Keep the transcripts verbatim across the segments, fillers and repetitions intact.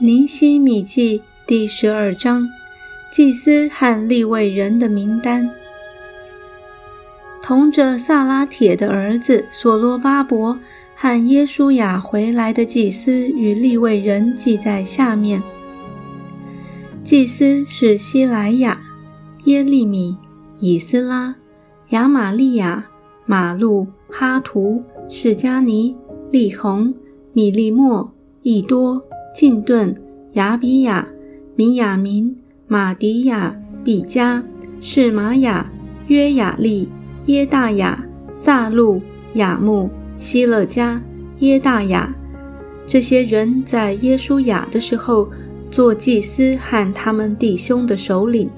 尼希米记第十二章，祭司和利未人的名单。同着撒拉铁的儿子所罗巴伯和耶书亚回来的祭司与利未人记在下面。祭司是希莱雅、耶利米、以斯拉、亚玛利亚、马路、哈图、史迦尼、利宏、米利莫、易多、近顿、雅比亚、米雅明、马迪亚、比加、示玛雅、约雅利、耶大雅、撒路、雅木、希勒加、耶大雅。这些人在耶书亚的时候做祭司和他们弟兄的首领。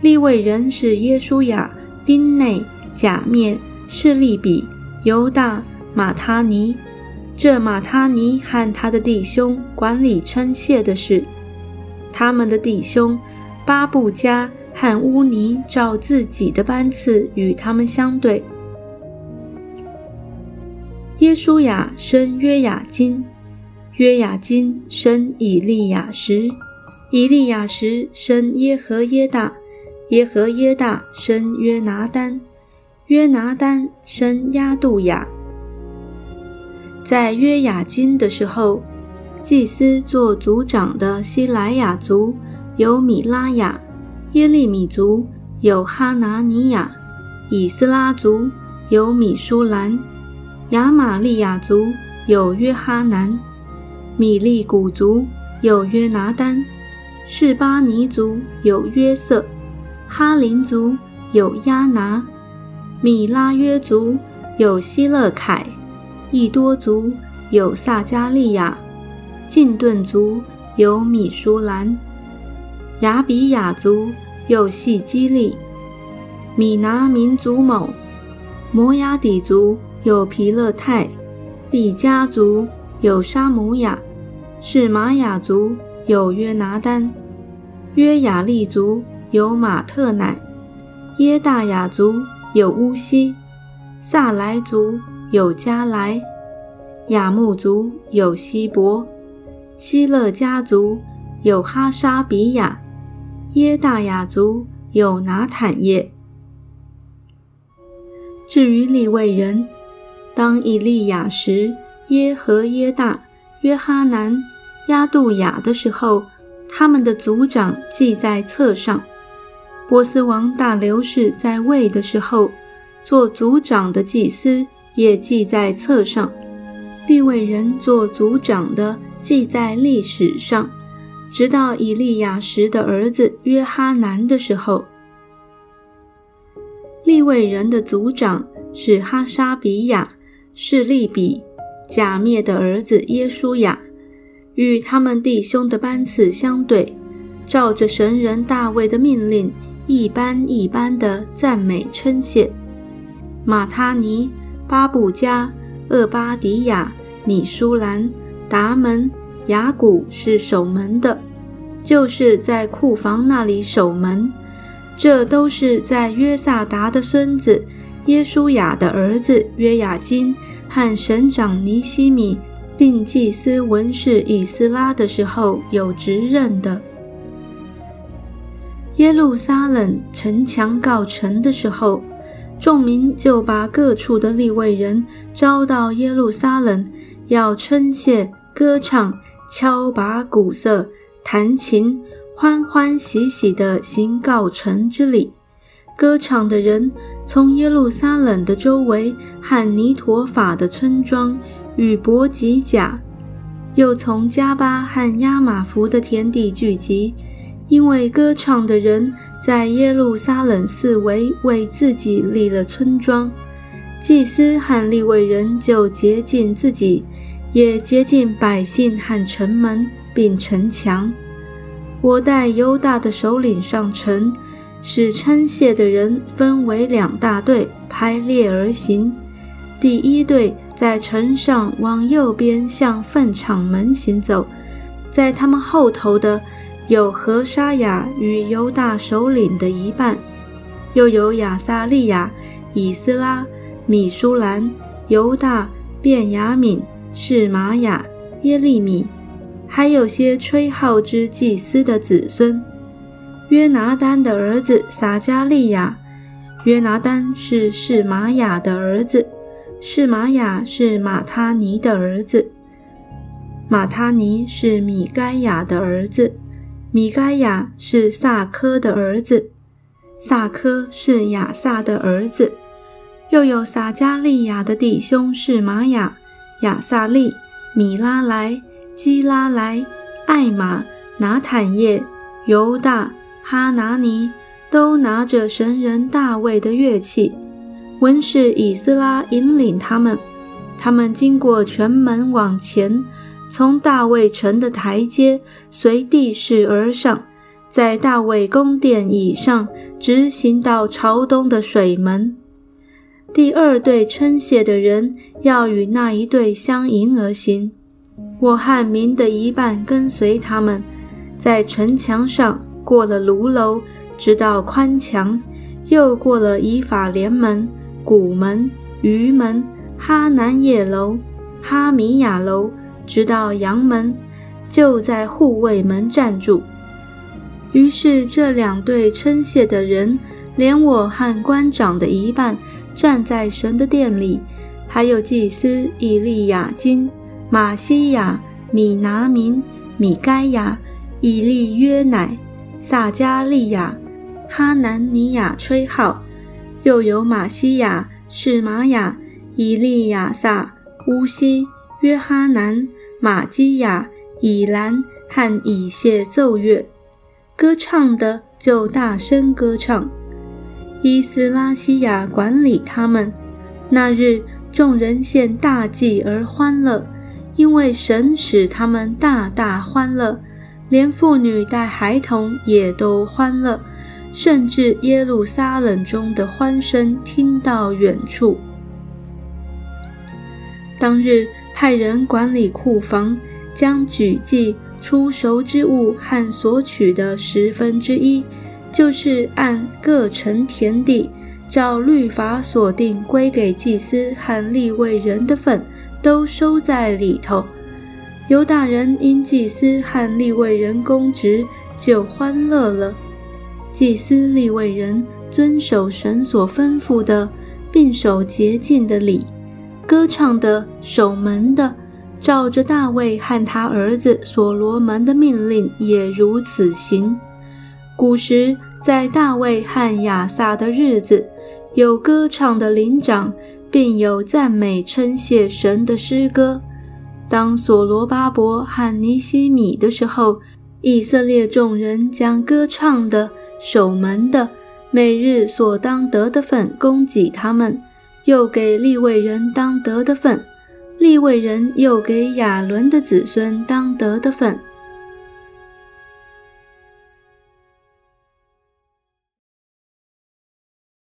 利未人是耶书亚、宾内、假灭、示利比、犹大、马他尼。这马他尼和他的弟兄管理称谢的事，他们的弟兄巴布加和乌尼照自己的班次与他们相对。耶书亚生约雅金，约雅金生以利亚实，以利亚实生耶和耶大，耶和耶大生约拿单，约拿单生亚杜雅。在约雅金的时候，祭司做族长的希莱雅族有米拉雅，耶利米族有哈拿尼雅，以斯拉族有米舒兰，亚玛利亚族有约哈南，米利古族有约拿丹，示巴尼族有约瑟，哈林族有亚拿，米拉约族有希勒凯，易多族有撒加利亚，近顿族有米舒兰，雅比雅族有细基利，米拿民族某，摩雅底族有皮勒泰，比加族有沙姆雅，示玛雅族有约拿丹，约雅利族有马特乃，耶大雅族有乌西，萨莱族有加莱，雅木族有希伯，希勒家族有哈沙比雅，耶大雅族有拿坦业。至于利未人，当以利亚时耶和耶大、约哈南、亚杜雅的时候，他们的族长记在册上。波斯王大流士在位的时候，做族长的祭司也记在册上，利未人做族长的记在历史上，直到以利亚实的儿子约哈南的时候。利未人的族长是哈沙比雅、示利比、假灭的儿子耶书亚，与他们弟兄的班次相对，照着神人大卫的命令，一班一班的赞美称谢。马他尼、巴布加、厄巴迪亚、米舒兰、达门、雅古是守门的，就是在库房那里守门。这都是在约萨达的孙子耶书亚的儿子约雅金和省长尼希米并祭司文士以斯拉的时候有职任的。耶路撒冷城墙告成的时候，众民就把各处的利未人招到耶路撒冷，要称谢、歌唱、敲拔鼓瑟、弹琴，欢欢喜喜地行告成之礼。歌唱的人从耶路撒冷的周围和尼陀法的村庄与伯吉甲，又从加巴和亚玛弗的田地聚集，因为歌唱的人在耶路撒冷四围为自己立了村庄。祭司和利未人就洁净自己，也洁净百姓和城门并城墙。我带犹大的首领上城，使称谢的人分为两大队，排列而行。第一队在城上往右边向粪场门行走，在他们后头的有何沙雅与犹大首领的一半，又有亚撒利亚、以斯拉、米舒兰、犹大、便雅悯、示玛雅、耶利米，还有些吹号之祭司的子孙。约拿单的儿子撒加利亚，约拿单是示玛雅的儿子，示玛雅是马他尼的儿子，马他尼是米该亚的儿子，米该亚是萨科的儿子，萨科是亚萨的儿子。又有撒加利亚的弟兄示玛雅、亚萨利、米拉来、基拉来、艾玛、拿坦叶、犹大、哈拿尼，都拿着神人大卫的乐器。文士以斯拉引领他们，他们经过城门往前，从大卫城的台阶随地势而上，在大卫宫殿以上直行到朝东的水门。第二队称谢的人要与那一队相迎而行，我和民的一半跟随他们，在城墙上过了炉楼，直到宽墙，又过了以法莲门、古门、鱼门、哈南叶楼、哈米亚楼，直到阳门，就在护卫门站住。于是这两队称谢的人，连我和官长的一半，站在神的殿里，还有祭司以利亚金、马西亚、米拿民、米该亚、以利约乃、撒加利亚、哈南尼亚吹号，又有马西亚、示玛雅、以利亚撒、乌西、约哈南、马基亚、以兰和以谢奏乐。歌唱的就大声歌唱。伊斯拉西亚管理他们。那日众人献大祭而欢乐，因为神使他们大大欢乐，连妇女带孩童也都欢乐，甚至耶路撒冷中的欢声听到远处。当日派人管理库房，将举祭、出熟之物和所取的十分之一，就是按各城田地照律法所定归给祭司和利未人的份，都收在里头。犹大人因祭司和利未人公职就欢乐了。祭司利未人遵守神所吩咐的，并守洁净的礼。歌唱的、守门的，照着大卫和他儿子所罗门的命令也如此行。古时在大卫和亚撒的日子，有歌唱的伶长，并有赞美称谢神的诗歌。当所罗巴伯和尼西米的时候，以色列众人将歌唱的、守门的每日所当得的份供给他们，又给利未人当得的份，利未人又给亚伦的子孙当得的份。